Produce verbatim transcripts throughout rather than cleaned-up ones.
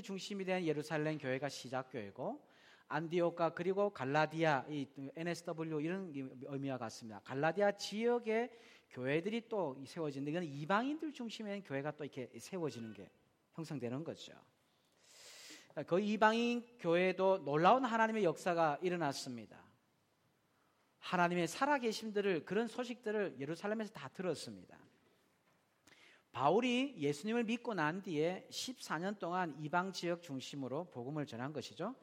그리스도 중심이 된 예루살렘 교회가 시작교회고, 안디옥과 그리고 갈라디아, 이 엔에스더블유 이런 의미와 같습니다. 갈라디아 지역의 교회들이 또 세워지는데, 이건 이방인들 중심의 교회가 또 이렇게 세워지는 게 형성되는 거죠. 그 이방인 교회도 놀라운 하나님의 역사가 일어났습니다. 하나님의 살아계심들을, 그런 소식들을 예루살렘에서 다 들었습니다. 바울이 예수님을 믿고 난 뒤에 십사 년 동안 이방 지역 중심으로 복음을 전한 것이죠.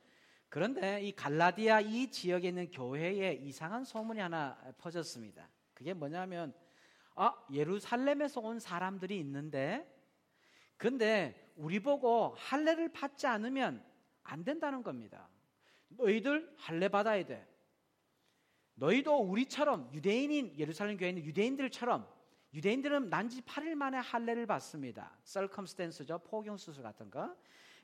그런데 이 갈라디아 이 지역에 있는 교회에 이상한 소문이 하나 퍼졌습니다. 그게 뭐냐면, 아, 예루살렘에서 온 사람들이 있는데, 근데 우리 보고 할례를 받지 않으면 안 된다는 겁니다. 너희들 할례 받아야 돼. 너희도 우리처럼 유대인인, 예루살렘 교회에 있는 유대인들처럼, 유대인들은 난지 팔 일 만에 할례를 받습니다. 셀컴스탠스죠, 포경수술 같은 거.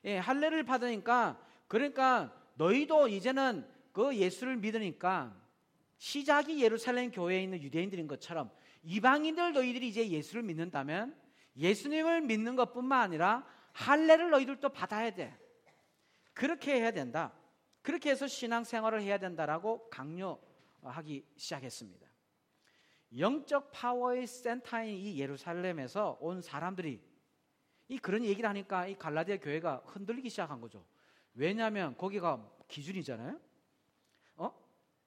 예, 할례를 받으니까, 그러니까 너희도 이제는 그 예수를 믿으니까 시작이 예루살렘 교회에 있는 유대인들인 것처럼, 이방인들 너희들이 이제 예수를 믿는다면 예수님을 믿는 것뿐만 아니라 할례를 너희들도 받아야 돼. 그렇게 해야 된다. 그렇게 해서 신앙생활을 해야 된다라고 강요하기 시작했습니다. 영적 파워의 센터인 이 예루살렘에서 온 사람들이 이 그런 얘기를 하니까 이 갈라디아 교회가 흔들리기 시작한 거죠. 왜냐하면 거기가 기준이잖아요. 어?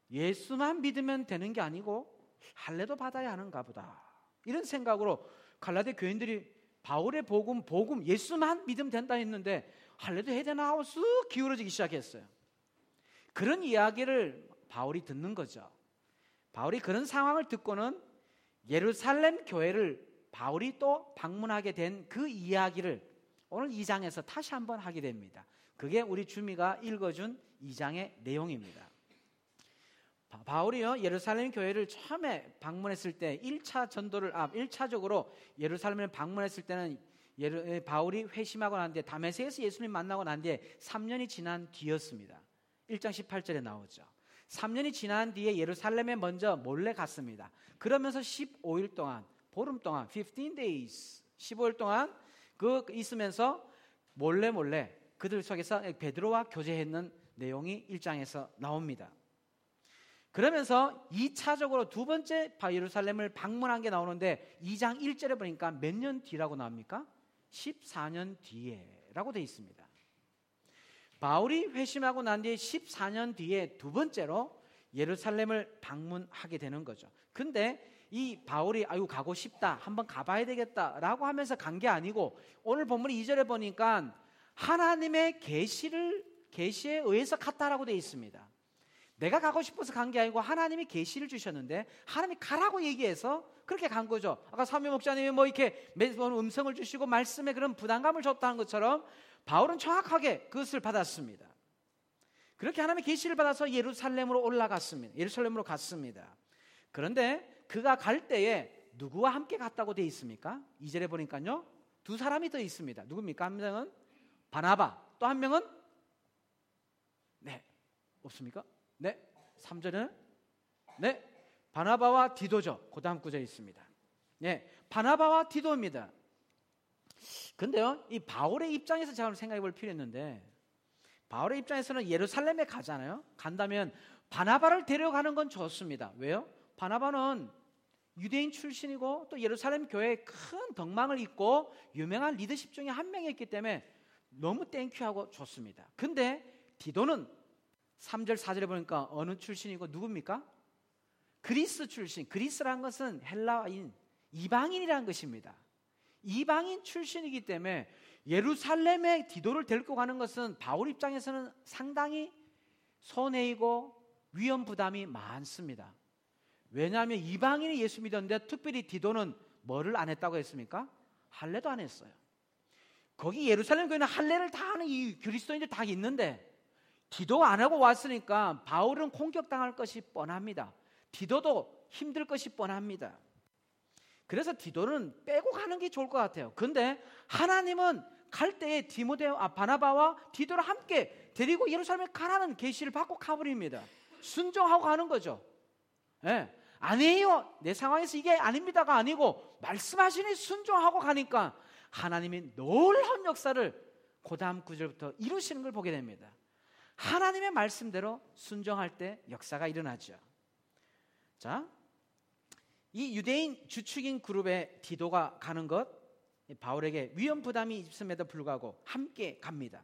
예수만 믿으면 되는 게 아니고 할례도 받아야 하는가 보다. 이런 생각으로 갈라디아 교인들이 바울의 복음, 복음, 예수만 믿으면 된다 했는데 할례도 해야 되나 하고 쓱 기울어지기 시작했어요. 그런 이야기를 바울이 듣는 거죠. 바울이 그런 상황을 듣고는 예루살렘 교회를 바울이 또 방문하게 된 그 이야기를 오늘 이 장에서 다시 한번 하게 됩니다. 그게 우리 주미가 읽어준 이 장의 내용입니다. 바울이요, 예루살렘 교회를 처음에 방문했을 때 일 차 전도를, 아, 일 차적으로 예루살렘을 방문했을 때는 예루, 바울이 회심하고 난 뒤에 다메섹에서 예수님 만나고 난 뒤에 삼 년이 지난 뒤였습니다. 일 장 십팔 절에 나오죠. 삼 년이 지난 뒤에 예루살렘에 먼저 몰래 갔습니다. 그러면서 십오 일 동안, 보름 동안, 십오 데이즈, 십오 일 동안 그 있으면서 몰래 몰래 그들 속에서 베드로와 교제했는 내용이 일 장에서 나옵니다. 그러면서 이 차적으로 두 번째 예루살렘을 방문한 게 나오는데 이 장 일 절에 보니까 몇 년 뒤라고 나옵니까? 십사 년 뒤에 라고 되어 있습니다. 바울이 회심하고 난 뒤에 십사 년 뒤에 두 번째로 예루살렘을 방문하게 되는 거죠. 근데 이 바울이 아유 가고 싶다, 한번 가봐야 되겠다 라고 하면서 간 게 아니고, 오늘 본문 이 절에 보니까 하나님의 계시를, 계시에 의해서 갔다라고 되어 있습니다. 내가 가고 싶어서 간 게 아니고 하나님이 계시를 주셨는데 하나님이 가라고 얘기해서 그렇게 간 거죠. 아까 사무 목자님이 뭐 이렇게 음성을 주시고 말씀에 그런 부담감을 줬다는 것처럼 바울은 정확하게 그것을 받았습니다. 그렇게 하나님의 계시를 받아서 예루살렘으로 올라갔습니다. 예루살렘으로 갔습니다. 그런데 그가 갈 때에 누구와 함께 갔다고 되어 있습니까? 이 절에 보니까요, 두 사람이 더 있습니다. 누굽니까? 한 명은 바나바, 또 한 명은, 네, 없습니까? 네, 삼 절에는 네, 바나바와 디도죠. 그 다음 구절에 있습니다. 네, 바나바와 디도입니다. 근데요, 이 바울의 입장에서 제가 생각해 볼 필요 있는데, 바울의 입장에서는 예루살렘에 가잖아요. 간다면 바나바를 데려가는 건 좋습니다. 왜요? 바나바는 유대인 출신이고 또 예루살렘 교회에 큰 덕망을 잇고 유명한 리더십 중에 한 명이었기 때문에 너무 땡큐하고 좋습니다. 근데 디도는 삼 절 사 절에 보니까 어느 출신이고 누굽니까? 그리스 출신. 그리스라는 것은 헬라인, 이방인이라는 것입니다. 이방인 출신이기 때문에 예루살렘에 디도를 데리고 가는 것은 바울 입장에서는 상당히 손해이고 위험 부담이 많습니다. 왜냐하면 이방인이 예수 믿었는데, 특별히 디도는 뭐를 안 했다고 했습니까? 할례도 안 했어요. 거기 예루살렘 교회는 할례를 다 하는 이 그리스도인들 다 있는데 디도 안 하고 왔으니까 바울은 공격당할 것이 뻔합니다. 디도도 힘들 것이 뻔합니다. 그래서 디도는 빼고 가는 게 좋을 것 같아요. 근데 하나님은 갈 때에 디모데와 아, 바나바와 디도를 함께 데리고 예루살렘에 가라는 계시를 받고 가버립니다. 순종하고 가는 거죠. 예, 아니에요, 내 상황에서 이게 아닙니다가 아니고 말씀하시니 순종하고 가니까 하나님이 놀라운 역사를 그 다음 구절부터 이루시는 걸 보게 됩니다. 하나님의 말씀대로 순종할 때 역사가 일어나죠. 자, 이 유대인 주축인 그룹의 디도가 가는 것, 바울에게 위험 부담이 있음에도 불구하고 함께 갑니다.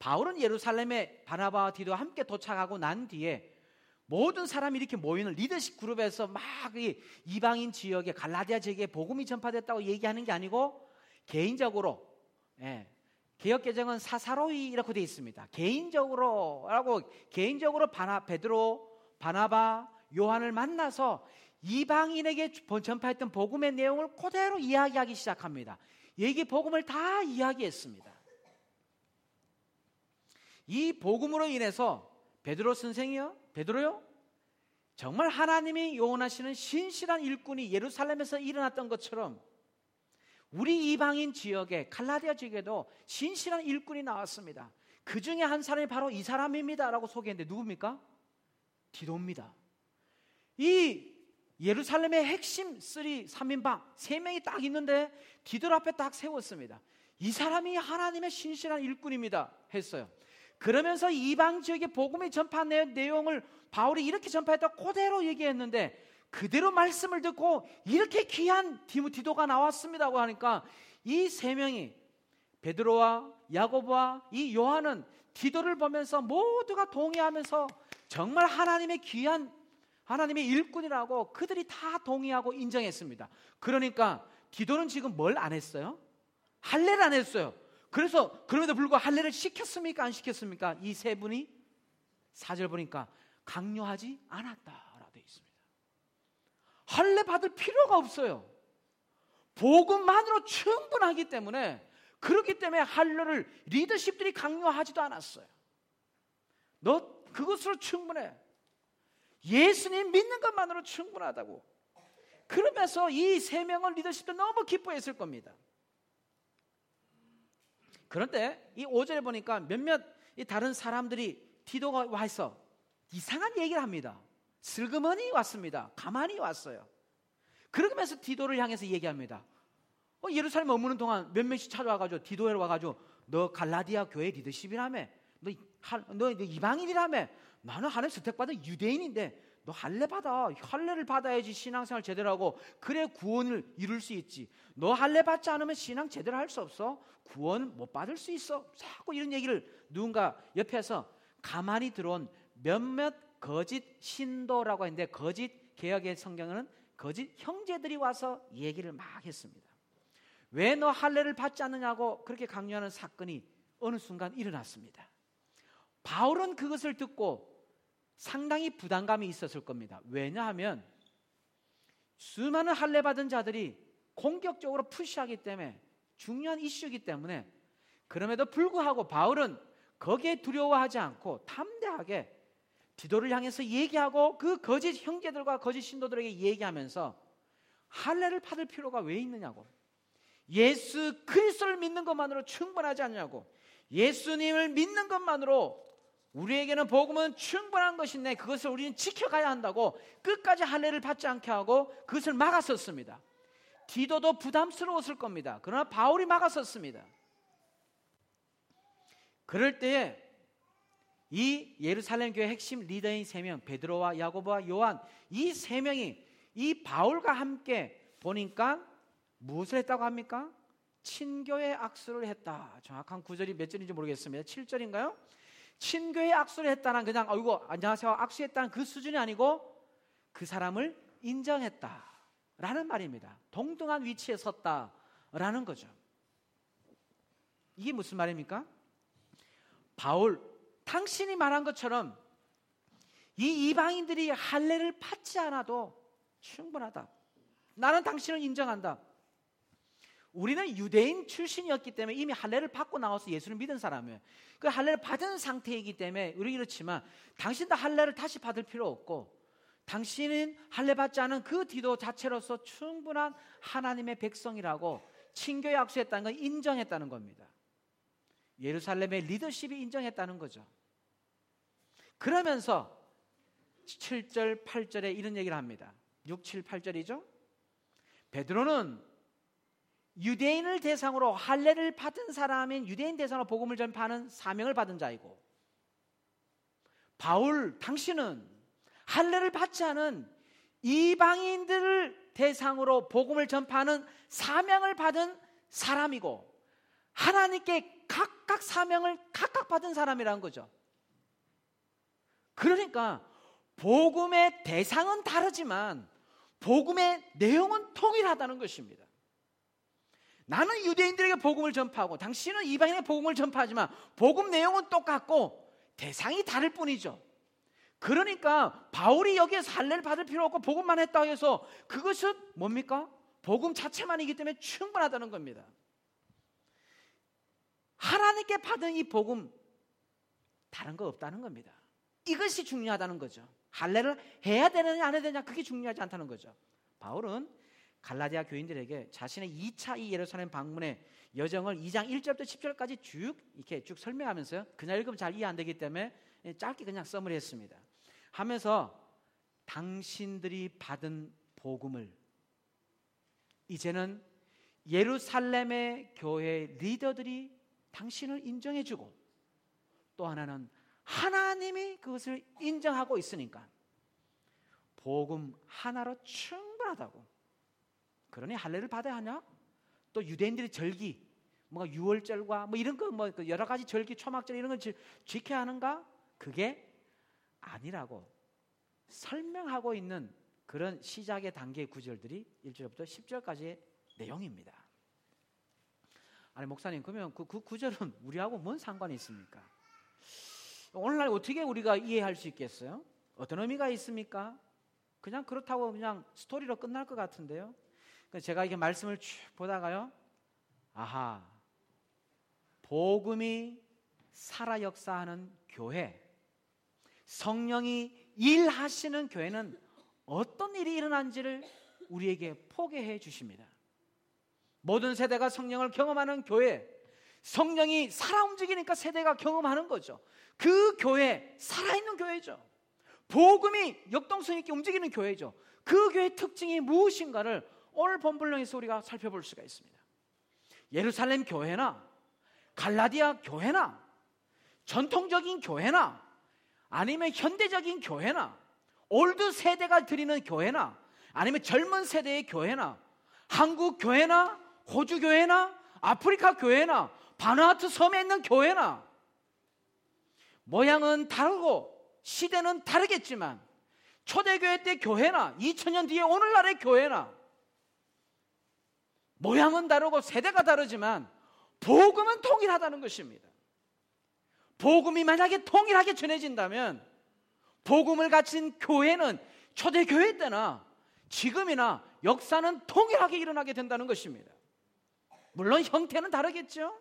바울은 예루살렘에 바나바와 디도와 함께 도착하고 난 뒤에 모든 사람이 이렇게 모이는 리더십 그룹에서 막 이방인 지역에 갈라디아 지역에 복음이 전파됐다고 얘기하는 게 아니고 개인적으로, 예, 개역개정은 사사로이라고 되어 있습니다. 개인적으로 라고 개인적으로 바나, 베드로, 바나바, 요한을 만나서 이방인에게 전파했던 복음의 내용을 그대로 이야기하기 시작합니다. 얘기 복음을 다 이야기했습니다. 이 복음으로 인해서 베드로 선생이요? 베드로요? 정말 하나님이 요원하시는 신실한 일꾼이 예루살렘에서 일어났던 것처럼 우리 이방인 지역에 갈라디아 지역에도 신실한 일꾼이 나왔습니다. 그 중에 한 사람이 바로 이 사람입니다 라고 소개했는데 누굽니까? 디도입니다. 이 예루살렘의 핵심 쓰리 삼인방 세 명이 딱 있는데 디도 앞에 딱 세웠습니다. 이 사람이 하나님의 신실한 일꾼입니다 했어요. 그러면서 이방 지역에 복음이 전파된 내용을 바울이 이렇게 전파했다고 그대로 얘기했는데 그대로 말씀을 듣고 이렇게 귀한 디도가 나왔습니다고 하니까 이 세 명이 베드로와 야고보와 이 요한은 디도를 보면서 모두가 동의하면서 정말 하나님의 귀한 하나님의 일꾼이라고 그들이 다 동의하고 인정했습니다. 그러니까 디도는 지금 뭘 안 했어요? 할례를 안 했어요. 그래서 그럼에도 불구하고 할례를 시켰습니까? 안 시켰습니까? 이 세 분이 사 절 보니까 강요하지 않았다라고 되어 있습니다. 할례 받을 필요가 없어요. 복음만으로 충분하기 때문에 그렇기 때문에 할례를 리더십들이 강요하지도 않았어요. 너 그것으로 충분해. 예수님 믿는 것만으로 충분하다고. 그러면서 이 세 명은 리더십도 너무 기뻐했을 겁니다. 그런데 이 오 절에 보니까 몇몇 이 다른 사람들이 디도가 와서 이상한 얘기를 합니다. 슬그머니 왔습니다. 가만히 왔어요. 그러면서 디도를 향해서 얘기합니다. 어, 예루살렘 머무는 동안 몇 명씩 찾아와가지고 디도에 와가지고 너 갈라디아 교회 리더십이라며, 너, 너, 너 이방인이라며, 나는 하나님 선택받은 유대인인데 너 할례 받아. 할례를 받아야지 신앙생활 제대로 하고 그래 구원을 이룰 수 있지. 너 할례 받지 않으면 신앙 제대로 할 수 없어. 구원 못 받을 수 있어. 자꾸 이런 얘기를 누군가 옆에서 가만히 들어온 몇몇 거짓 신도라고 했는데 거짓 개역의 성경에는 거짓 형제들이 와서 얘기를 막 했습니다. 왜 너 할례를 받지 않느냐고 그렇게 강요하는 사건이 어느 순간 일어났습니다. 바울은 그것을 듣고 상당히 부담감이 있었을 겁니다. 왜냐하면 수많은 할례 받은 자들이 공격적으로 푸시하기 때문에 중요한 이슈이기 때문에 그럼에도 불구하고 바울은 거기에 두려워하지 않고 담대하게 디도를 향해서 얘기하고 그 거짓 형제들과 거짓 신도들에게 얘기하면서 할례를 받을 필요가 왜 있느냐고, 예수 그리스도를 믿는 것만으로 충분하지 않냐고, 예수님을 믿는 것만으로 우리에게는 복음은 충분한 것인데 그것을 우리는 지켜가야 한다고 끝까지 할례를 받지 않게 하고 그것을 막았었습니다. 디도도 부담스러웠을 겁니다. 그러나 바울이 막았었습니다. 그럴 때에 이 예루살렘 교회 핵심 리더인 세 명, 베드로와 야고보와 요한 이 세 명이 이 바울과 함께 보니까 무엇을 했다고 합니까? 친교의 악수를 했다. 정확한 구절이 몇 절인지 모르겠습니다. 칠 절인가요? 친교의 악수를 했다는 그냥 아이고 안녕하세요 악수했다는 그 수준이 아니고 그 사람을 인정했다라는 말입니다. 동등한 위치에 섰다라는 거죠. 이게 무슨 말입니까? 바울 당신이 말한 것처럼 이 이방인들이 할례를 받지 않아도 충분하다. 나는 당신을 인정한다. 우리는 유대인 출신이었기 때문에 이미 할례를 받고 나와서 예수를 믿은 사람이에요. 그 할례를 받은 상태이기 때문에 우리 그렇지만 당신도 할례를 다시 받을 필요 없고 당신은 할례 받지 않은 그 디도 자체로서 충분한 하나님의 백성이라고 친교에 악수했다는 걸 인정했다는 겁니다. 예루살렘의 리더십이 인정했다는 거죠. 그러면서 칠 절, 팔 절에 이런 얘기를 합니다. 육, 칠, 팔 절이죠. 베드로는 유대인을 대상으로 할례를 받은 사람인 유대인 대상으로 복음을 전파하는 사명을 받은 자이고, 바울 당신은 할례를 받지 않은 이방인들을 대상으로 복음을 전파하는 사명을 받은 사람이고, 하나님께 각각 사명을 각각 받은 사람이라는 거죠. 그러니까 복음의 대상은 다르지만 복음의 내용은 통일하다는 것입니다. 나는 유대인들에게 복음을 전파하고 당신은 이방인에게 복음을 전파하지만 복음 내용은 똑같고 대상이 다를 뿐이죠. 그러니까 바울이 여기에서 할례를 받을 필요 없고 복음만 했다고 해서 그것은 뭡니까? 복음 자체만이기 때문에 충분하다는 겁니다. 하나님께 받은 이 복음, 다른 거 없다는 겁니다. 이것이 중요하다는 거죠. 할례를 해야 되느냐 안 해야 되느냐 그게 중요하지 않다는 거죠. 바울은 갈라디아 교인들에게 자신의 이 차 이 예루살렘 방문의 여정을 이 장 일 절부터 십 절까지 쭉 이렇게 쭉 설명하면서요, 그냥 읽으면 잘 이해 안 되기 때문에 짧게 그냥 써머리했습니다. 하면서 당신들이 받은 복음을 이제는 예루살렘의 교회 리더들이 당신을 인정해주고, 또 하나는 하나님이 그것을 인정하고 있으니까 복음 하나로 충분하다고. 그러니 할례를 받아야 하냐? 또 유대인들의 절기, 뭔가 유월절과 뭐 이런 거, 뭐 여러 가지 절기, 초막절 이런 걸 지켜야 하는가? 그게 아니라고 설명하고 있는 그런 시작의 단계의 구절들이 일 절부터 십 절까지의 내용입니다. 아니 목사님, 그러면 그, 그 구절은 우리하고 뭔 상관이 있습니까? 오늘날 어떻게 우리가 이해할 수 있겠어요? 어떤 의미가 있습니까? 그냥 그렇다고 그냥 스토리로 끝날 것 같은데요. 제가 이렇게 말씀을 쭉 보다가요, 아하, 복음이 살아 역사하는 교회, 성령이 일하시는 교회는 어떤 일이 일어난지를 우리에게 포개해 주십니다. 모든 세대가 성령을 경험하는 교회, 성령이 살아 움직이니까 세대가 경험하는 거죠. 그 교회, 살아있는 교회죠. 복음이 역동성 있게 움직이는 교회죠. 그 교회의 특징이 무엇인가를 오늘 본문에서 우리가 살펴볼 수가 있습니다. 예루살렘 교회나 갈라디아 교회나 전통적인 교회나 아니면 현대적인 교회나 올드 세대가 드리는 교회나 아니면 젊은 세대의 교회나 한국 교회나 호주 교회나 아프리카 교회나 바누아투 섬에 있는 교회나, 모양은 다르고 시대는 다르겠지만 초대교회 때 교회나 이천 년 뒤에 오늘날의 교회나, 모양은 다르고 세대가 다르지만 복음은 통일하다는 것입니다. 복음이 만약에 통일하게 전해진다면 복음을 가진 교회는 초대교회 때나 지금이나 역사는 통일하게 일어나게 된다는 것입니다. 물론 형태는 다르겠죠.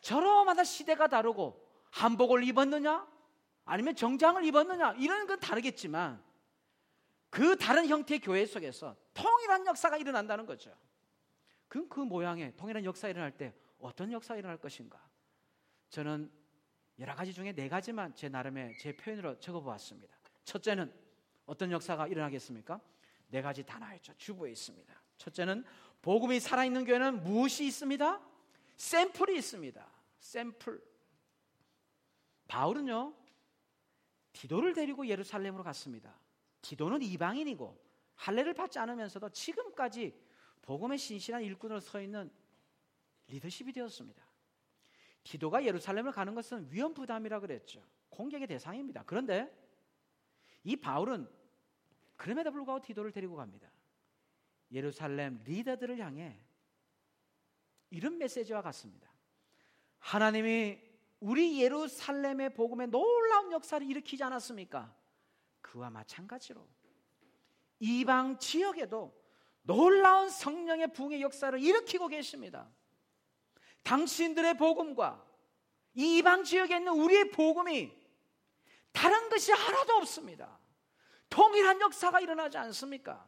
저러마다 시대가 다르고 한복을 입었느냐 아니면 정장을 입었느냐 이런 건 다르겠지만 그 다른 형태의 교회 속에서 통일한 역사가 일어난다는 거죠. 그럼 그 모양의 통일한 역사가 일어날 때 어떤 역사가 일어날 것인가? 저는 여러 가지 중에 네 가지만 제 나름의 제 표현으로 적어보았습니다. 첫째는 어떤 역사가 일어나겠습니까? 네 가지 단어였죠. 주부에 있습니다. 첫째는 복음이 살아있는 교회는 무엇이 있습니다? 샘플이 있습니다. 샘플. 바울은요, 디도를 데리고 예루살렘으로 갔습니다. 디도는 이방인이고 할례를 받지 않으면서도 지금까지 복음의 신실한 일꾼으로 서 있는 리더십이 되었습니다. 디도가 예루살렘을 가는 것은 위험 부담이라 그랬죠. 공격의 대상입니다. 그런데 이 바울은 그럼에도 불구하고 디도를 데리고 갑니다. 예루살렘 리더들을 향해 이런 메시지와 같습니다. 하나님이 우리 예루살렘의 복음에 놀라운 역사를 일으키지 않았습니까? 그와 마찬가지로 이방 지역에도 놀라운 성령의 부흥의 역사를 일으키고 계십니다. 당신들의 복음과 이 이방 지역에 있는 우리의 복음이 다른 것이 하나도 없습니다. 통일한 역사가 일어나지 않습니까?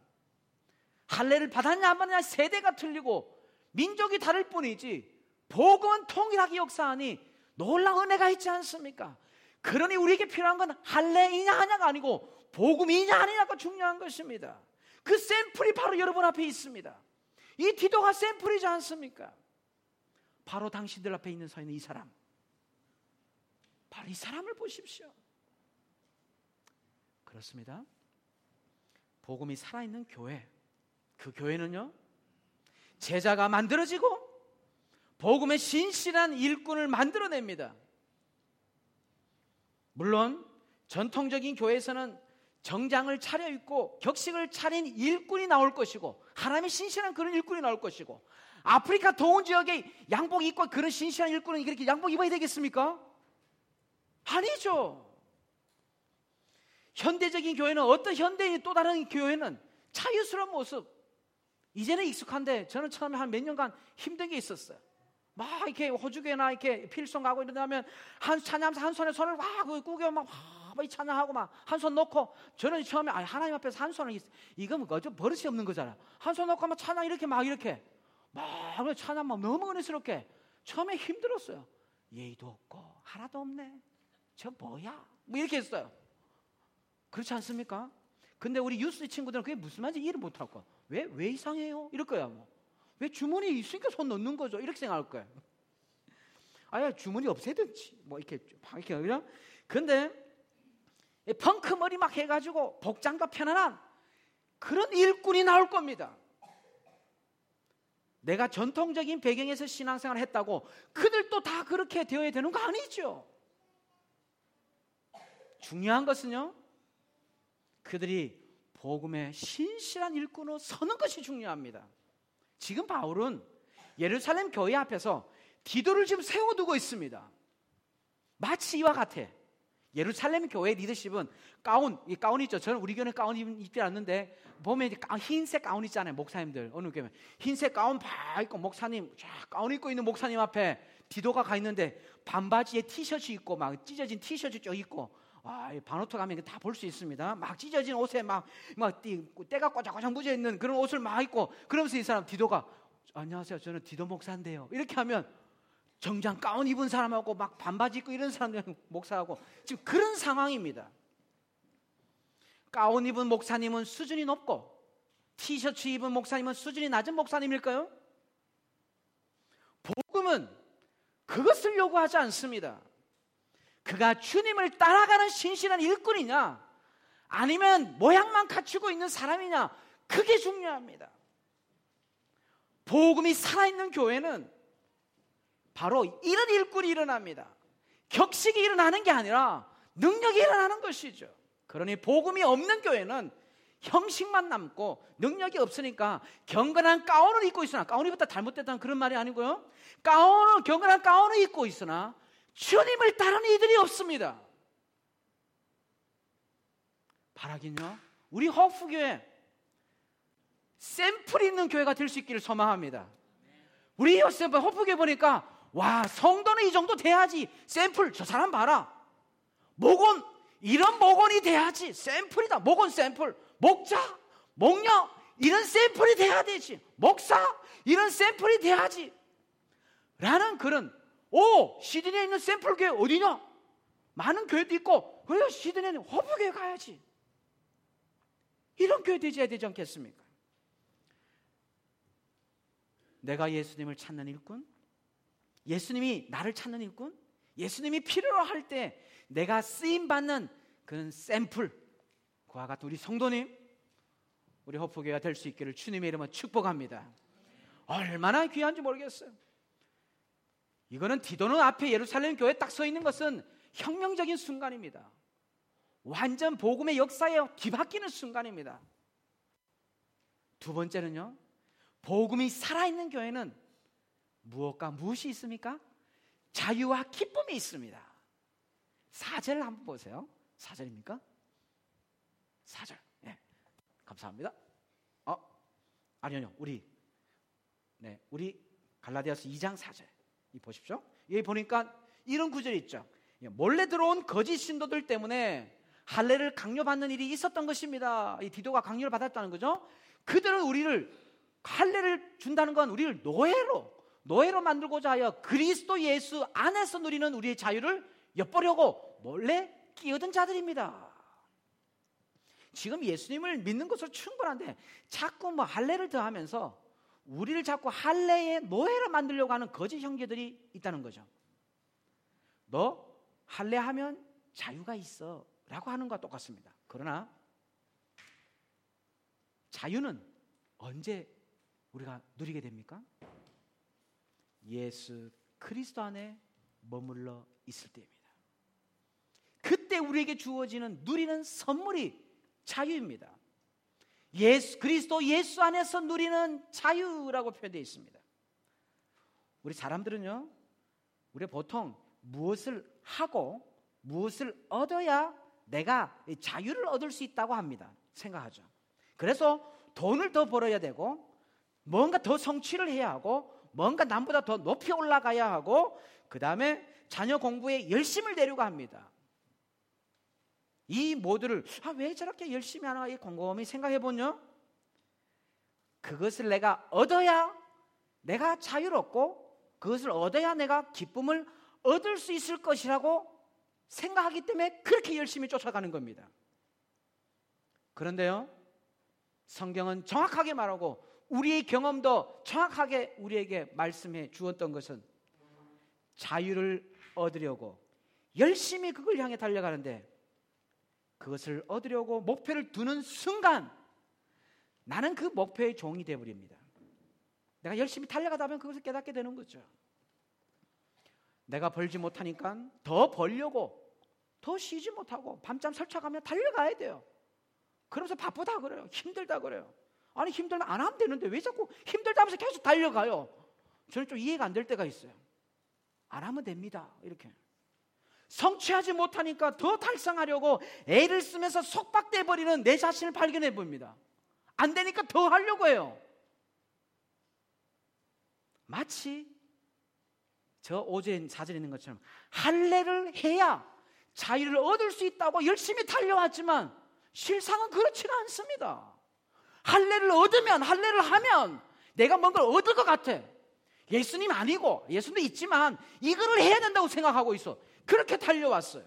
할례를 받았냐 안 받았냐 세대가 틀리고 민족이 다를 뿐이지 복음은 통일하게 역사하니 놀라운 은혜가 있지 않습니까? 그러니 우리에게 필요한 건 할례이냐 아냐가 아니고 복음이냐 아니냐가 중요한 것입니다. 그 샘플이 바로 여러분 앞에 있습니다. 이 디도가 샘플이지 않습니까? 바로 당신들 앞에 있는 서 있는 이 사람, 바로 이 사람을 보십시오. 그렇습니다. 복음이 살아있는 교회, 그 교회는요 제자가 만들어지고 복음의 신실한 일꾼을 만들어냅니다. 물론 전통적인 교회에서는 정장을 차려입고 격식을 차린 일꾼이 나올 것이고 하나님의 신실한 그런 일꾼이 나올 것이고, 아프리카 더운 지역에 양복 입고 그런 신실한 일꾼은 그렇게 양복 입어야 되겠습니까? 아니죠. 현대적인 교회는, 어떤 현대인 또 다른 교회는 자유스러운 모습, 이제는 익숙한데 저는 처음에 한 몇 년간 힘든 게 있었어요. 막 이렇게 호주교회나 이렇게 필송 가고 이러다 하면 한 찬양하면서 한 손에 손을 막 꾸겨 막 이 찬양하고 막 한 손 놓고, 저는 처음에 아, 하나님 앞에서 한 손을, 이건 어쩌 버릇이 없는 거잖아. 한 손 놓고 막 찬양 이렇게 막 이렇게 막 찬양 막 너무 은혜스럽게 처음에 힘들었어요. 예의도 없고 하나도 없네, 저 뭐야, 뭐 이렇게 했어요. 그렇지 않습니까? 근데 우리 유스 친구들은 그게 무슨 말인지 이해를 못할 거야. 왜? 왜 이상해요? 이럴 거야. 뭐. 왜 주머니 있으니까 손 넣는 거죠? 이렇게 생각할 거야. 아야 주머니 없애든지 뭐 이렇게 방이게 그냥. 근데 펑크 머리 막 해가지고 복장과 편안한 그런 일꾼이 나올 겁니다. 내가 전통적인 배경에서 신앙생활을 했다고 그들도 다 그렇게 되어야 되는 거 아니죠. 중요한 것은요, 그들이 복음의 신실한 일꾼으로 서는 것이 중요합니다. 지금 바울은 예루살렘 교회 앞에서 디도를 지금 세워두고 있습니다. 마치 이와 같아. 예루살렘 교회 리더십은 가운, 이 가운 있죠. 저는 우리 교회는 가운 입지 않는데 보면 흰색 가운 있잖아요. 목사님들 어느 교회 흰색 가운 바 입고 목사님 쫙 가운 입고 있는 목사님 앞에 디도가 가 있는데 반바지에 티셔츠 입고 막 찢어진 티셔츠 쫙 입고, 아, 바노토 가면 다 볼 수 있습니다. 막 찢어진 옷에 막, 막 때가 꼬장꼬장 묻어있는 그런 옷을 막 입고, 그러면서 이 사람 디도가 안녕하세요, 저는 디도 목사인데요, 이렇게 하면 정장 가운 입은 사람하고 막 반바지 입고 이런 사람들 목사하고 지금 그런 상황입니다. 가운 입은 목사님은 수준이 높고 티셔츠 입은 목사님은 수준이 낮은 목사님일까요? 복음은 그것을 요구하지 않습니다. 그가 주님을 따라가는 신실한 일꾼이냐, 아니면 모양만 갖추고 있는 사람이냐, 그게 중요합니다. 복음이 살아있는 교회는 바로 이런 일꾼이 일어납니다. 격식이 일어나는 게 아니라 능력이 일어나는 것이죠. 그러니 복음이 없는 교회는 형식만 남고 능력이 없으니까 경건한 가운을 입고 있으나, 가운이 보다 잘못됐다는 그런 말이 아니고요, 가운을, 경건한 가운을 입고 있으나 주님을 따르는 이들이 없습니다. 바라긴요, 우리 허프교회 샘플이 있는 교회가 될 수 있기를 소망합니다. 우리 허프교회 보니까 와, 성도는 이 정도 돼야지, 샘플 저 사람 봐라, 목원 이런 목원이 돼야지 샘플이다, 목원 샘플, 목자, 목녀 이런 샘플이 돼야 되지, 목사 이런 샘플이 돼야지 라는 그런, 오, 시드니에 있는 샘플 교회 어디냐? 많은 교회도 있고 그래서 시드니에는 허브교회 가야지, 이런 교회 되어야 되지 않겠습니까? 내가 예수님을 찾는 일꾼, 예수님이 나를 찾는 일꾼, 예수님이 필요로 할 때 내가 쓰임받는 그런 샘플, 그와 같은 우리 성도님, 우리 허브교회가 될 수 있기를 주님의 이름으로 축복합니다. 얼마나 귀한지 모르겠어요. 이거는 디도는 앞에 예루살렘 교회에 딱 서 있는 것은 혁명적인 순간입니다. 완전 복음의 역사에 뒤바뀌는 순간입니다. 두 번째는요, 복음이 살아있는 교회는 무엇과 무엇이 있습니까? 자유와 기쁨이 있습니다. 사 절을 한번 보세요. 사 절입니까? 사 절. 네, 감사합니다. 어, 아니요, 아니요. 우리, 네, 우리 갈라디아서 이 장 사 절. 이 보십시오. 여기 보니까 이런 구절이 있죠. 몰래 들어온 거짓 신도들 때문에 할례를 강요받는 일이 있었던 것입니다. 이 디도가 강요를 받았다는 거죠. 그들은 우리를, 할례를 준다는 건 우리를 노예로 노예로 만들고자 하여 그리스도 예수 안에서 누리는 우리의 자유를 엿보려고 몰래 끼어든 자들입니다. 지금 예수님을 믿는 것으로 충분한데 자꾸 뭐 할례를 더하면서 우리를 자꾸 할례의 노예로 만들려고 하는 거짓 형제들이 있다는 거죠. 너 할례하면 자유가 있어 라고 하는 것과 똑같습니다. 그러나 자유는 언제 우리가 누리게 됩니까? 예수 그리스도 안에 머물러 있을 때입니다. 그때 우리에게 주어지는 누리는 선물이 자유입니다. 예수 그리스도 예수 안에서 누리는 자유라고 표현되어 있습니다. 우리 사람들은요, 우리 보통 무엇을 하고 무엇을 얻어야 내가 자유를 얻을 수 있다고 합니다. 생각하죠. 그래서 돈을 더 벌어야 되고 뭔가 더 성취를 해야 하고 뭔가 남보다 더 높이 올라가야 하고 그 다음에 자녀 공부에 열심을 내려고 합니다. 이 모두를 아, 왜 저렇게 열심히 하나 곰곰이 생각해보냐? 그것을 내가 얻어야 내가 자유롭고 그것을 얻어야 내가 기쁨을 얻을 수 있을 것이라고 생각하기 때문에 그렇게 열심히 쫓아가는 겁니다. 그런데요, 성경은 정확하게 말하고 우리의 경험도 정확하게 우리에게 말씀해 주었던 것은 자유를 얻으려고 열심히 그걸 향해 달려가는데 그것을 얻으려고 목표를 두는 순간 나는 그 목표의 종이 되어버립니다. 내가 열심히 달려가다 보면 그것을 깨닫게 되는 거죠. 내가 벌지 못하니까 더 벌려고 더 쉬지 못하고 밤잠 설쳐가며 달려가야 돼요. 그러면서 바쁘다 그래요. 힘들다 그래요. 아니 힘들면 안 하면 되는데 왜 자꾸 힘들다 하면서 계속 달려가요? 저는 좀 이해가 안 될 때가 있어요. 안 하면 됩니다. 이렇게 성취하지 못하니까 더 달성하려고 애를 쓰면서 속박돼버리는 내 자신을 발견해 봅니다. 안 되니까 더 하려고 해요. 마치 저 오전 사전에 있는 것처럼 할례를 해야 자유를 얻을 수 있다고 열심히 달려왔지만 실상은 그렇지가 않습니다. 할례를 얻으면 할례를 하면 내가 뭔가를 얻을 것 같아. 예수님 아니고 예수님도 있지만 이거를 해야 된다고 생각하고 있어. 그렇게 달려왔어요.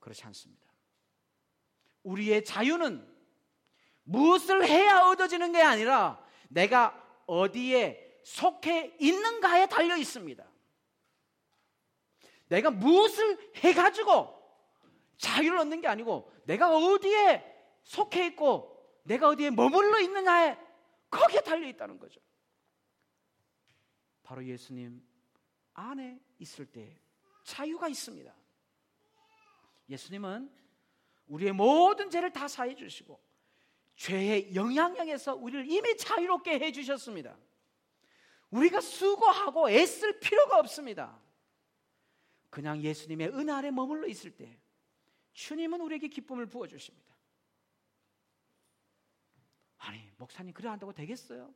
그렇지 않습니다. 우리의 자유는 무엇을 해야 얻어지는 게 아니라 내가 어디에 속해 있는가에 달려 있습니다. 내가 무엇을 해가지고 자유를 얻는 게 아니고 내가 어디에 속해 있고 내가 어디에 머물러 있느냐에 거기에 달려있다는 거죠. 바로 예수님 안에 있을 때 자유가 있습니다. 예수님은 우리의 모든 죄를 다 사해 주시고 죄의 영향력에서 우리를 이미 자유롭게 해주셨습니다. 우리가 수고하고 애쓸 필요가 없습니다. 그냥 예수님의 은혜 아래 머물러 있을 때 주님은 우리에게 기쁨을 부어주십니다. 아니 목사님 그래 한다고 되겠어요?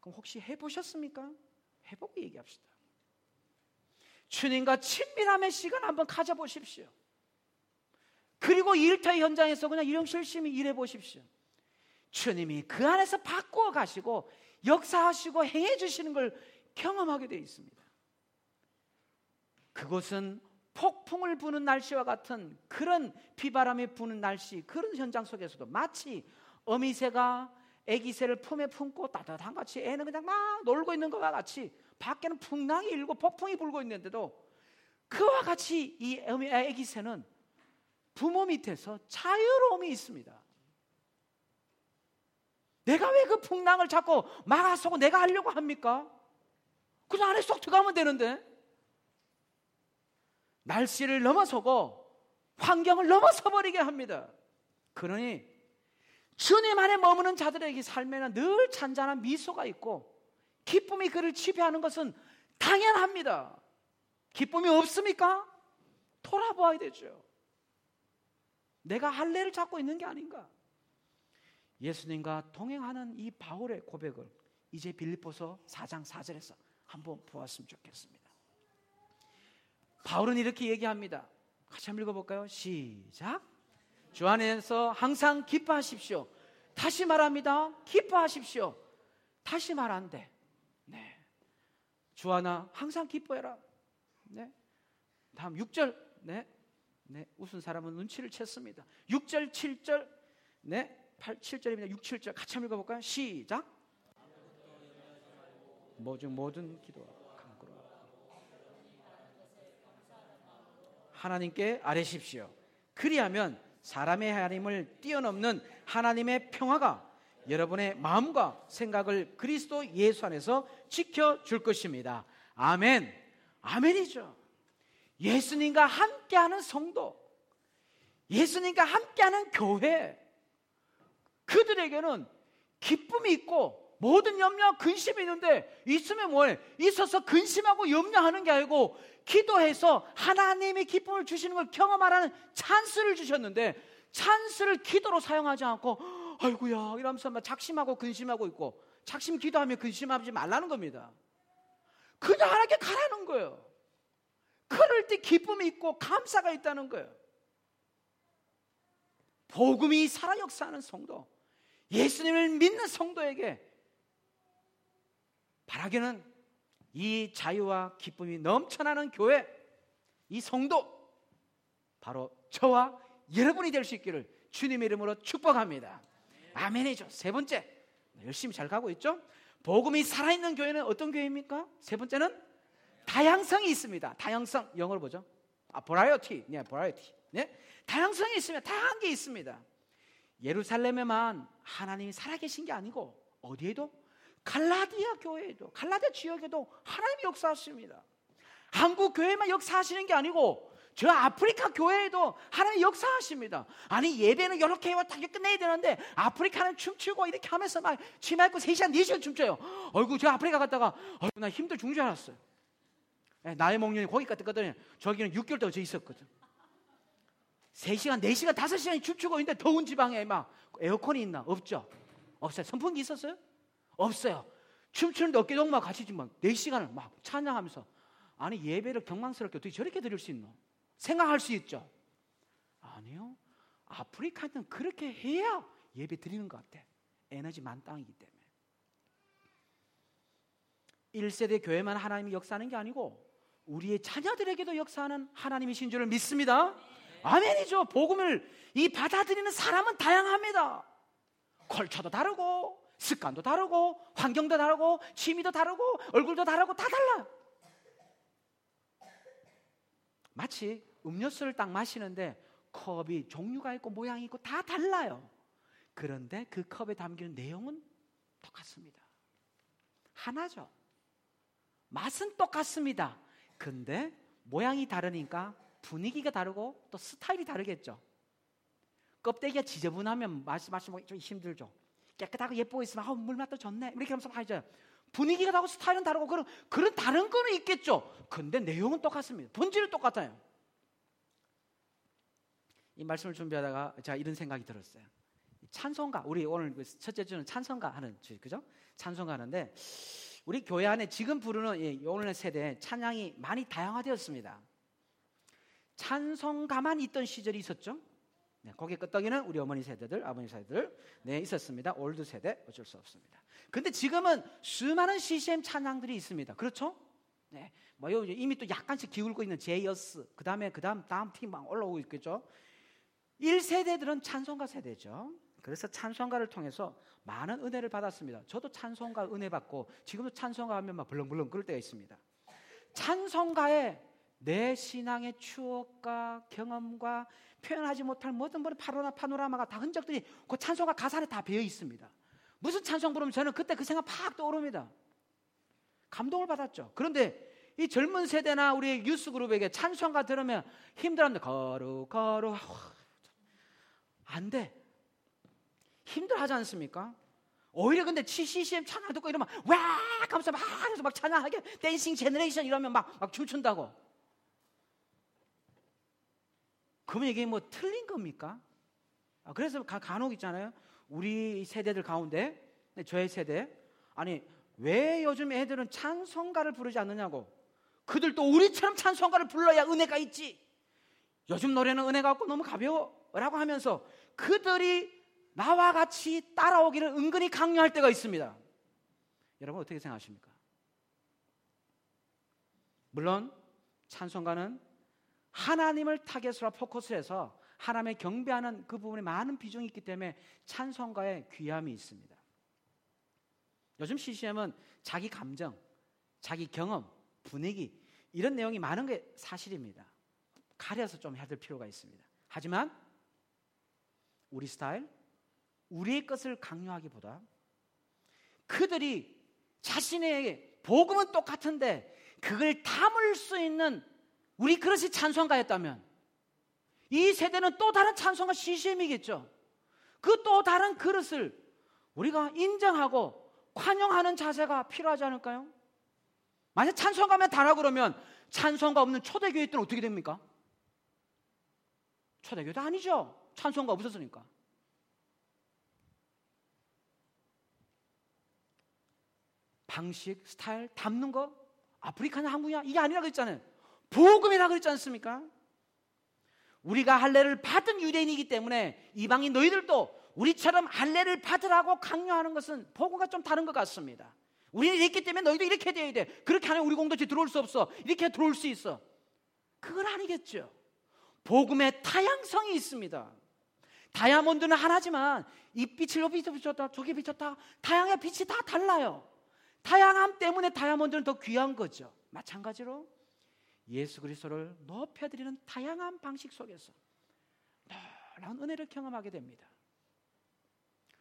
그럼 혹시 해보셨습니까? 해보고 얘기합시다. 주님과 친밀함의 시간 한번 가져보십시오. 그리고 일터의 현장에서 그냥 일용실심히 일해보십시오. 주님이 그 안에서 바꾸어 가시고 역사하시고 행해 주시는 걸 경험하게 되어 있습니다. 그곳은 폭풍을 부는 날씨와 같은 그런 비바람이 부는 날씨, 그런 현장 속에서도 마치 어미새가 애기 새를 품에 품고 따뜻한 같이 애는 그냥 막 놀고 있는 것과 같이 밖에는 풍랑이 일고 폭풍이 불고 있는데도 그와 같이 이 애기 새는 부모 밑에서 자유로움이 있습니다. 내가 왜 그 풍랑을 자꾸 막아서고 내가 하려고 합니까? 그냥 안에 쏙 들어가면 되는데 날씨를 넘어서고 환경을 넘어서 버리게 합니다. 그러니 주님 안에 머무는 자들에게 삶에는 늘 잔잔한 미소가 있고 기쁨이 그를 지배하는 것은 당연합니다. 기쁨이 없습니까? 돌아보아야 되죠. 내가 할례를 잡고 있는 게 아닌가. 예수님과 동행하는 이 바울의 고백을 이제 빌립보서 사 장 사 절에서 한번 보았으면 좋겠습니다. 바울은 이렇게 얘기합니다. 같이 한번 읽어볼까요? 시작! 주 안에서 항상 기뻐하십시오. 다시 말합니다. 기뻐하십시오. 다시 말한대. 네. 주 안아 항상 기뻐해라. 네. 다음 육 절. 네. 네. 웃은 사람은 눈치를 챘습니다. 육 절, 칠 절. 네. 팔, 칠 절입니다. 육, 칠 절 같이 한번 읽어 볼까요? 시작. 모든 모든 기도와 간구로 하나님께 아뢰십시오. 그리하면 사람의 하나님을 뛰어넘는 하나님의 평화가 여러분의 마음과 생각을 그리스도 예수 안에서 지켜줄 것입니다. 아멘. 아멘이죠. 예수님과 함께하는 성도, 예수님과 함께하는 교회, 그들에게는 기쁨이 있고 모든 염려, 근심이 있는데, 있으면 뭐해? 있어서 근심하고 염려하는 게 아니고 기도해서 하나님이 기쁨을 주시는 걸 경험하라는 찬스를 주셨는데, 찬스를 기도로 사용하지 않고 아이고야 이러면서 막 작심하고 근심하고 있고, 작심 기도하며 근심하지 말라는 겁니다. 그냥 하나님께 가라는 거예요. 그럴 때 기쁨이 있고 감사가 있다는 거예요. 복음이 살아 역사하는 성도, 예수님을 믿는 성도에게 바라기는 이 자유와 기쁨이 넘쳐나는 교회, 이 성도, 바로 저와 여러분이 될 수 있기를 주님의 이름으로 축복합니다. 아멘이죠. 세 번째, 열심히 잘 가고 있죠. 복음이 살아있는 교회는 어떤 교회입니까? 세 번째는 다양성이 있습니다. 다양성, 영어로 보죠. 아, variety, 네, variety, 네, 다양성이 있으면 다양한 게 있습니다. 예루살렘에만 하나님이 살아계신 게 아니고 어디에도, 갈라디아 교회에도, 갈라디아 지역에도 하나님이 역사하십니다. 한국 교회만 역사하시는 게 아니고 저 아프리카 교회에도 하나님이 역사하십니다. 아니 예배는 이렇게 해와 딱 끝내야 되는데 아프리카는 춤추고 이렇게 하면서 막 치마 입고 세 시간 네 시간 춤춰요. 어이구 저 아프리카 갔다가 어이구 나 힘들 죽는 줄 알았어요. 나의 목련이 거기 갔거든요. 저기는 육 개월 동안 저 있었거든. 세 시간, 네 시간, 다섯 시간이 춤추고 있는데 더운 지방에 막 에어컨이 있나? 없죠? 없어요. 선풍기 있었어요? 없어요. 춤추는데 어깨동무와 같이 막 네 시간을 막 찬양하면서, 아니 예배를 경망스럽게 어떻게 저렇게 드릴 수 있노? 생각할 수 있죠? 아니요. 아프리카는 그렇게 해야 예배 드리는 것 같아. 에너지 만땅이기 때문에. 일 세대 교회만 하나님이 역사하는 게 아니고 우리의 자녀들에게도 역사하는 하나님이신 줄을 믿습니다. 아멘이죠. 복음을 이 받아들이는 사람은 다양합니다. 컬처도 다르고 습관도 다르고 환경도 다르고 취미도 다르고 얼굴도 다르고 다 달라요. 마치 음료수를 딱 마시는데 컵이 종류가 있고 모양이 있고 다 달라요. 그런데 그 컵에 담기는 내용은 똑같습니다. 하나죠. 맛은 똑같습니다. 근데 모양이 다르니까 분위기가 다르고 또 스타일이 다르겠죠. 껍데기가 지저분하면 맛이 마시면 좀 힘들죠. 깨끗하고 예쁘고 있으면 아, 물 맛도 좋네 이렇게 하면서 하죠. 분위기가 다르고 스타일은 다르고 그런, 그런 다른 거는 있겠죠. 근데 내용은 똑같습니다. 본질은 똑같아요. 이 말씀을 준비하다가 제가 이런 생각이 들었어요. 찬송가, 우리 오늘 첫째 주는 찬송가 하는 주, 그죠? 찬송가 하는데 우리 교회 안에 지금 부르는 예, 오늘의 세대에 찬양이 많이 다양화되었습니다. 찬송가만 있던 시절이 있었죠. 네, 거기에 끄떡이는 우리 어머니 세대들, 아버님 세대들, 네, 있었습니다. 올드 세대, 어쩔 수 없습니다. 근데 지금은 수많은 씨씨엠 찬양들이 있습니다. 그렇죠? 네, 뭐 이미 또 약간씩 기울고 있는 제이어스, 그 다음에 그 다음 다음 팀 막 올라오고 있겠죠. 일 세대들은 찬송가 세대죠. 그래서 찬송가를 통해서 많은 은혜를 받았습니다. 저도 찬송가 은혜 받고 지금도 찬송가 하면 막 벌렁벌렁 그럴 때가 있습니다. 찬송가에 내 신앙의 추억과 경험과 표현하지 못할 모든 모든 파노라, 파노라마가 다 흔적들이 그 찬송가 가사에 다 배어 있습니다. 무슨 찬송 부르면 저는 그때 그 생각 팍 떠오릅니다. 감동을 받았죠. 그런데 이 젊은 세대나 우리 유스 그룹에게 찬송가 들으면 힘들어합니다. 거룩 거룩 안 돼. 힘들어하지 않습니까? 오히려 근데 씨씨엠 찬양 듣고 이러면 와 감사 막 하면서 막 찬양하게 댄싱 제너레이션 이러면 막, 막 춤춘다고. 그러면 이게 뭐 틀린 겁니까? 아, 그래서 가, 간혹 있잖아요. 우리 세대들 가운데, 저의 세대, 아니 왜 요즘 애들은 찬송가를 부르지 않느냐고. 그들도 우리처럼 찬송가를 불러야 은혜가 있지, 요즘 노래는 은혜가 없고 너무 가벼워 라고 하면서 그들이 나와 같이 따라오기를 은근히 강요할 때가 있습니다. 여러분 어떻게 생각하십니까? 물론 찬송가는 하나님을 타겟으로 포커스를 해서 하나님의 경배하는 그 부분에 많은 비중이 있기 때문에 찬송가의 귀함이 있습니다. 요즘 씨씨엠은 자기 감정, 자기 경험, 분위기 이런 내용이 많은 게 사실입니다. 가려서 좀 해야 될 필요가 있습니다. 하지만 우리 스타일, 우리의 것을 강요하기보다 그들이 자신의 복음은 똑같은데 그걸 담을 수 있는 우리 그릇이 찬송가였다면 이 세대는 또 다른 찬송가 씨씨엠이겠죠. 그 또 다른 그릇을 우리가 인정하고 환영하는 자세가 필요하지 않을까요? 만약 찬송가면 다라 그러면 찬송가 없는 초대교회 때는 어떻게 됩니까? 초대교회도 아니죠. 찬송가 없었으니까. 방식, 스타일, 담는 거 아프리카냐 한국이냐 이게 아니라 그랬잖아요. 복음이라 그랬지 않습니까? 우리가 할례를 받은 유대인이기 때문에 이방인 너희들도 우리처럼 할례를 받으라고 강요하는 것은 복음과 좀 다른 것 같습니다. 우리는 이랬기 때문에 너희도 이렇게 돼야 돼. 그렇게 하면 우리 공동체 들어올 수 없어. 이렇게 들어올 수 있어. 그건 아니겠죠. 복음의 다양성이 있습니다. 다이아몬드는 하나지만 이 빛을 여기 비쳤다, 저기 비쳤다, 다양한 빛이 다 달라요. 다양함 때문에 다이아몬드는 더 귀한 거죠. 마찬가지로 예수 그리스도를 높여드리는 다양한 방식 속에서 놀라운 은혜를 경험하게 됩니다.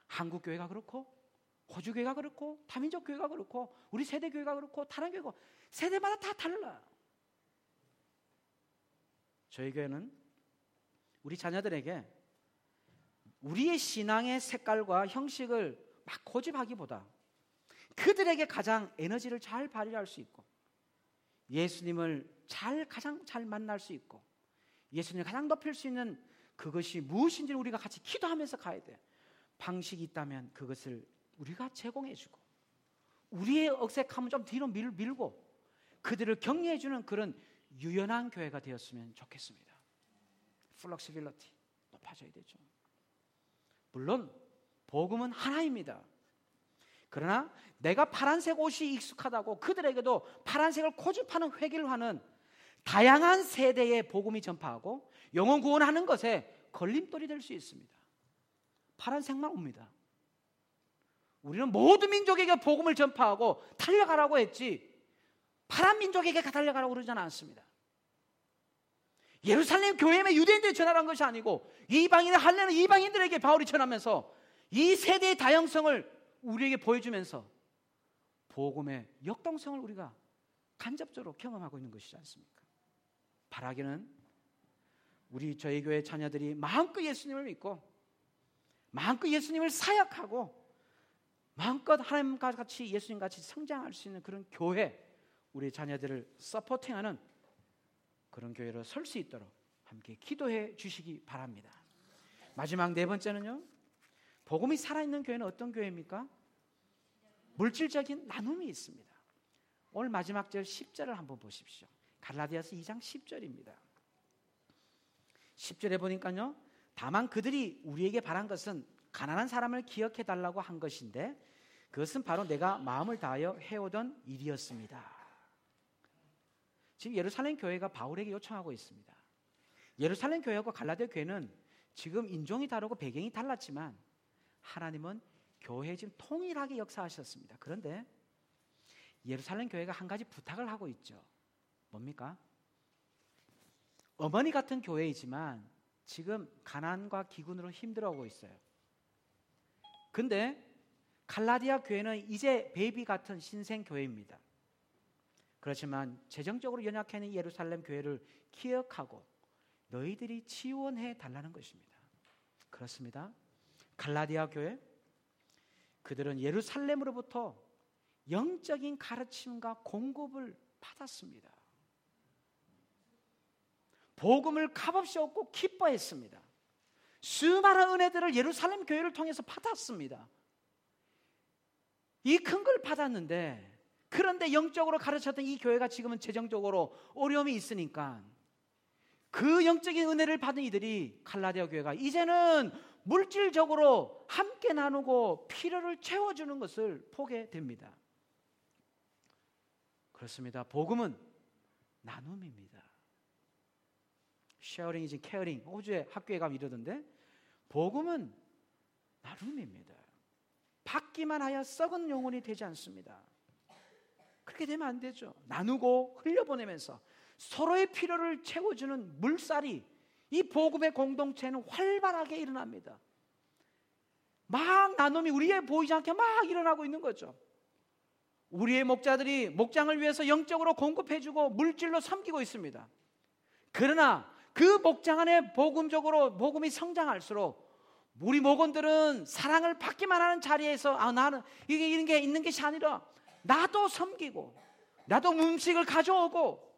한국 교회가 그렇고 호주 교회가 그렇고 다민족 교회가 그렇고 우리 세대 교회가 그렇고 다른 교회고 세대마다 다 달라. 저희 교회는 우리 자녀들에게 우리의 신앙의 색깔과 형식을 막 고집하기보다 그들에게 가장 에너지를 잘 발휘할 수 있고 예수님을 잘 가장 잘 만날 수 있고 예수님을 가장 높일 수 있는 그것이 무엇인지 우리가 같이 기도하면서 가야 돼요. 방식이 있다면 그것을 우리가 제공해주고 우리의 억색함은 좀 뒤로 밀, 밀고 그들을 격려해주는 그런 유연한 교회가 되었으면 좋겠습니다. 플렉시빌리티 높아져야 되죠. 물론 복음은 하나입니다. 그러나 내가 파란색 옷이 익숙하다고 그들에게도 파란색을 고집하는 회기를 하는 다양한 세대의 복음이 전파하고 영혼 구원하는 것에 걸림돌이 될 수 있습니다. 파란색만 옵니다. 우리는 모든 민족에게 복음을 전파하고 달려가라고 했지 파란 민족에게 달려가라고 그러지는 않습니다. 예루살렘 교회에 유대인들이 전하라는 것이 아니고 이방인의 할례는 이방인들에게 바울이 전하면서 이 세대의 다양성을 우리에게 보여주면서 복음의 역동성을 우리가 간접적으로 경험하고 있는 것이지 않습니까? 바라기는 우리 저희 교회 자녀들이 마음껏 예수님을 믿고 마음껏 예수님을 사역하고 마음껏 하나님과 같이 예수님같이 성장할 수 있는 그런 교회, 우리 자녀들을 서포팅하는 그런 교회로 설 수 있도록 함께 기도해 주시기 바랍니다. 마지막 네 번째는요, 복음이 살아있는 교회는 어떤 교회입니까? 물질적인 나눔이 있습니다. 오늘 마지막 절 십 절을 한번 보십시오. 갈라디아서 이 장 십 절입니다. 십 절에 보니까요, 다만 그들이 우리에게 바란 것은 가난한 사람을 기억해 달라고 한 것인데 그것은 바로 내가 마음을 다하여 해오던 일이었습니다. 지금 예루살렘 교회가 바울에게 요청하고 있습니다. 예루살렘 교회하고 갈라디아 교회는 지금 인종이 다르고 배경이 달랐지만 하나님은 교회에 지금 통일하게 역사하셨습니다. 그런데 예루살렘 교회가 한 가지 부탁을 하고 있죠. 뭡니까? 어머니 같은 교회이지만 지금 가난과 기근으로 힘들어하고 있어요. 근데 갈라디아 교회는 이제 베이비 같은 신생 교회입니다. 그렇지만 재정적으로 연약해 있는 예루살렘 교회를 기억하고 너희들이 지원해 달라는 것입니다. 그렇습니다. 갈라디아 교회, 그들은 예루살렘으로부터 영적인 가르침과 공급을 받았습니다. 복음을 값없이 얻고 기뻐했습니다. 수많은 은혜들을 예루살렘 교회를 통해서 받았습니다. 이 큰 걸 받았는데, 그런데 영적으로 가르쳤던 이 교회가 지금은 재정적으로 어려움이 있으니까 그 영적인 은혜를 받은 이들이, 갈라디아 교회가 이제는 물질적으로 함께 나누고 필요를 채워주는 것을 보게 됩니다. 그렇습니다. 복음은 나눔입니다. 쉐어링 이즈 케어링, 호주에 학교에 가면 이러던데, 복음은 나눔입니다. 받기만 하여 썩은 영혼이 되지 않습니다. 그렇게 되면 안 되죠. 나누고 흘려보내면서 서로의 필요를 채워주는 물살이 이 보급의 공동체는 활발하게 일어납니다. 막 나눔이 우리에 보이지 않게 막 일어나고 있는 거죠. 우리의 목자들이 목장을 위해서 영적으로 공급해주고 물질로 섬기고 있습니다. 그러나 그 목장 안에 복음적으로 복음이 성장할수록 우리 목원들은 사랑을 받기만 하는 자리에서 아 나는 이게 이런 게 있는 것이 아니라 나도 섬기고 나도 음식을 가져오고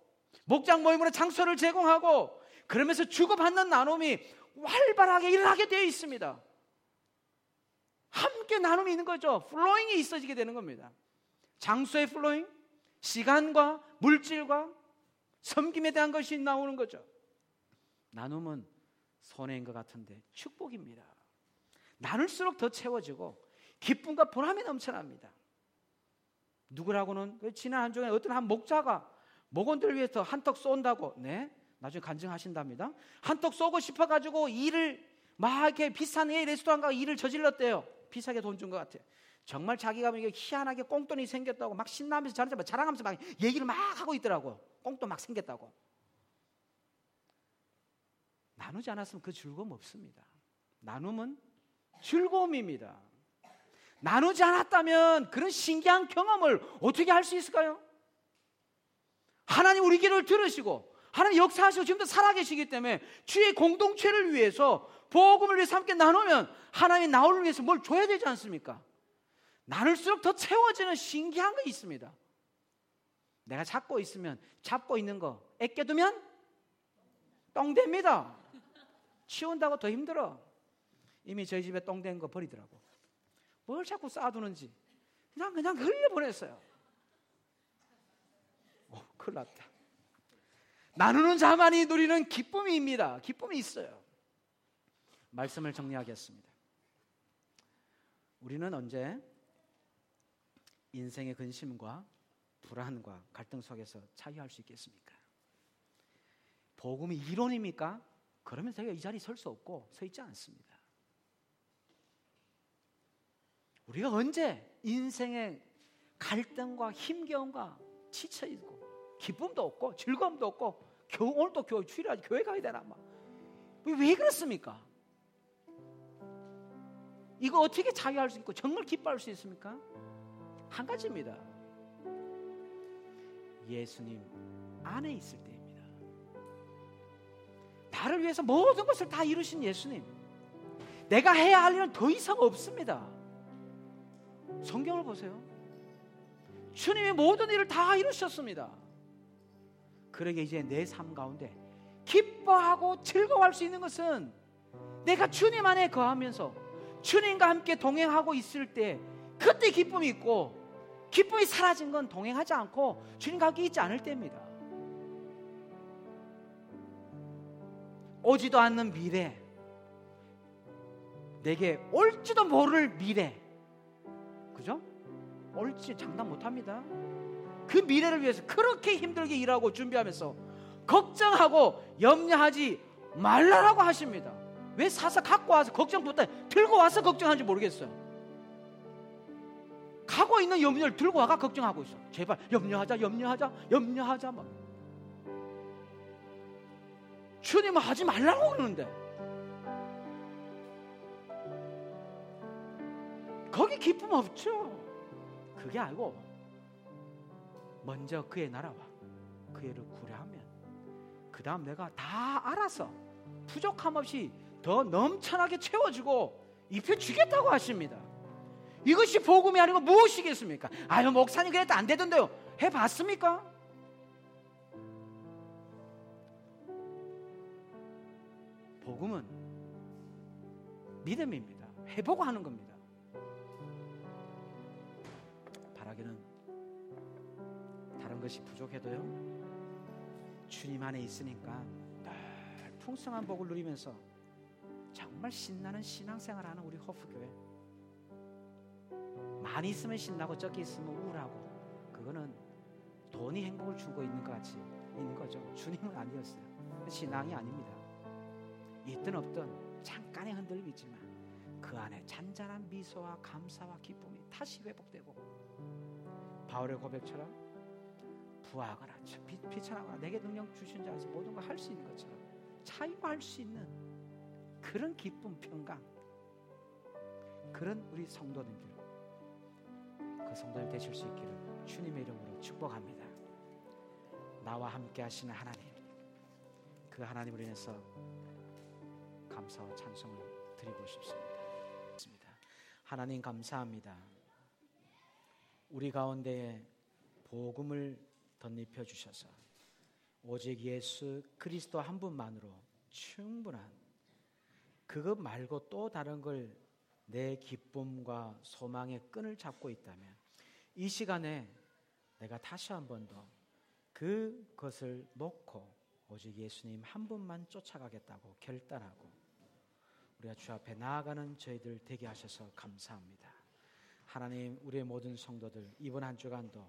목장 모임으로 장소를 제공하고 그러면서 주고받는 나눔이 활발하게 일어나게 되어 있습니다. 함께 나눔이 있는 거죠. 플로잉이 있어지게 되는 겁니다. 장소의 플로잉, 시간과 물질과 섬김에 대한 것이 나오는 거죠. 나눔은 손해인 것 같은데 축복입니다. 나눌수록 더 채워지고 기쁨과 보람이 넘쳐납니다. 누구라고는 지난 한 주에 어떤 한 목자가 목원들 위해서 한턱 쏜다고 네? 나중에 간증하신답니다. 한턱 쏘고 싶어가지고 일을 막 이렇게 비싼 A 레스토랑 가서 일을 저질렀대요. 비싸게 돈 준 것 같아요. 정말 자기가 이게 희한하게 꽁돈이 생겼다고 막 신나면서 자랑하면서 막 얘기를 막 하고 있더라고요. 꽁돈 막 생겼다고. 나누지 않았으면 그 즐거움 없습니다. 나눔은 즐거움입니다. 나누지 않았다면 그런 신기한 경험을 어떻게 할 수 있을까요? 하나님 우리 기도를 들으시고 하나님 역사하시고 지금도 살아계시기 때문에 주의 공동체를 위해서 복음을 위해서 함께 나누면 하나님이 나를 위해서 뭘 줘야 되지 않습니까? 나눌수록 더 채워지는 신기한 거 있습니다. 내가 잡고 있으면 잡고 있는 거 애껴두면 똥됩니다. 치운다고 더 힘들어. 이미 저희 집에 똥된 거 버리더라고. 뭘 자꾸 쌓아두는지 그냥 그냥 흘려보냈어요. 오, 큰일 났다. 나누는 자만이 누리는 기쁨입니다. 기쁨이 있어요. 말씀을 정리하겠습니다. 우리는 언제 인생의 근심과 불안과 갈등 속에서 자유할 수 있겠습니까? 복음이 이론입니까? 그러면 저희가 이 자리에 설 수 없고 서 있지 않습니다. 우리가 언제 인생의 갈등과 힘겨움과 지쳐있고 기쁨도 없고 즐거움도 없고 겨우 오늘도 겨우 주일에 교회 가야 되나 막. 왜 그렇습니까? 이거 어떻게 자유할 수 있고 정말 기뻐할 수 있습니까? 한 가지입니다. 예수님 안에 있을 때입니다. 나를 위해서 모든 것을 다 이루신 예수님, 내가 해야 할 일은 더 이상 없습니다. 성경을 보세요. 주님이 모든 일을 다 이루셨습니다. 그러게 이제 내 삶 가운데 기뻐하고 즐거워할 수 있는 것은 내가 주님 안에 거하면서 주님과 함께 동행하고 있을 때 그때 기쁨이 있고, 기쁨이 사라진 건 동행하지 않고 주님과 함께 있지 않을 때입니다. 오지도 않는 미래, 내게 올지도 모를 미래, 그죠? 올지 장담 못합니다. 그 미래를 위해서 그렇게 힘들게 일하고 준비하면서 걱정하고 염려하지 말라라고 하십니다. 왜 사서 갖고 와서 걱정보다 들고 와서 걱정하는지 모르겠어요. 가고 있는 염려를 들고 와가 걱정하고 있어. 제발 염려하자 염려하자 염려하자 막. 주님은 하지 말라고 그러는데 거기 기쁨 없죠. 그게 아니고 먼저 그의 나라와 그의 일을 구려하면 그 다음 내가 다 알아서 부족함 없이 더 넘쳐나게 채워주고 입혀주겠다고 하십니다. 이것이 복음이 아니고 무엇이겠습니까? 아유 목사님 그래도 안 되던데요. 해봤습니까? 복음은 믿음입니다. 해보고 하는 겁니다. 바라기는 다른 것이 부족해도요 주님 안에 있으니까 늘 풍성한 복을 누리면서 정말 신나는 신앙생활하는 우리 허프교회, 많이 있으면 신나고 적게 있으면 우울하고 그거는 돈이 행복을 주고 있는 것 같이 있는 거죠. 주님은 아니었어요. 신앙이 아닙니다. 있든 없든 잠깐의 흔들림이 있지만 그 안에 잔잔한 미소와 감사와 기쁨이 다시 회복되고 바울의 고백처럼 구하거나 비천하거나 내게 능력 주신 자 안에서 모든 걸 할 수 있는 것처럼 자유할 수 있는 그런 기쁨, 평강, 그런 우리 성도님들, 그 성도님 되실 수 있기를 주님의 이름으로 축복합니다. 나와 함께 하시는 하나님, 그 하나님으로 인해서 감사와 찬송을 드리고 싶습니다. 하나님 감사합니다. 우리 가운데에 복음을 덧입혀 주셔서 오직 예수 그리스도 한 분만으로 충분한, 그것 말고 또 다른 걸 내 기쁨과 소망의 끈을 잡고 있다면 이 시간에 내가 다시 한 번 더 그것을 놓고 오직 예수님 한 분만 쫓아가겠다고 결단하고 우리가 주 앞에 나아가는 저희들 되게 하셔서 감사합니다. 하나님, 우리의 모든 성도들 이번 한 주간도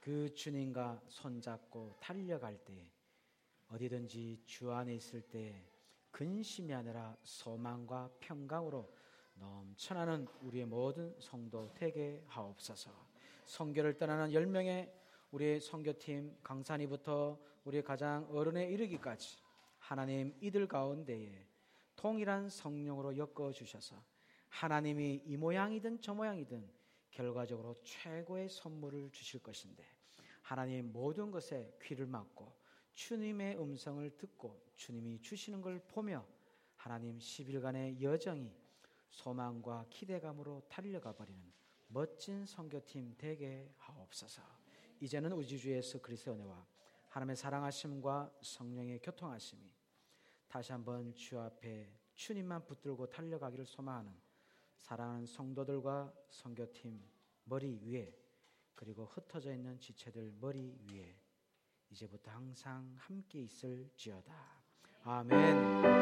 그 주님과 손잡고 달려갈 때, 어디든지 주 안에 있을 때 근심이 아니라 소망과 평강으로 넘쳐나는 우리의 모든 성도 되게 하옵소서. 선교를 떠나는 열 명의 우리의 선교팀 강산이부터 우리의 가장 어른에 이르기까지, 하나님 이들 가운데에 동일한 성령으로 엮어주셔서 하나님이 이 모양이든 저 모양이든 결과적으로 최고의 선물을 주실 것인데, 하나님 모든 것에 귀를 막고 주님의 음성을 듣고 주님이 주시는 걸 보며 하나님 십 일간의 여정이 소망과 기대감으로 달려가 버리는 멋진 선교팀 되게 하옵소서. 이제는 우리 주 예수 그리스도의 은혜와 하나님의 사랑하심과 성령의 교통하심이 다시 한번 주 앞에 주님만 붙들고 달려가기를 소망하는 사랑하는 성도들과 선교팀 머리 위에, 그리고 흩어져 있는 지체들 머리 위에 이제부터 항상 함께 있을지어다. 아멘.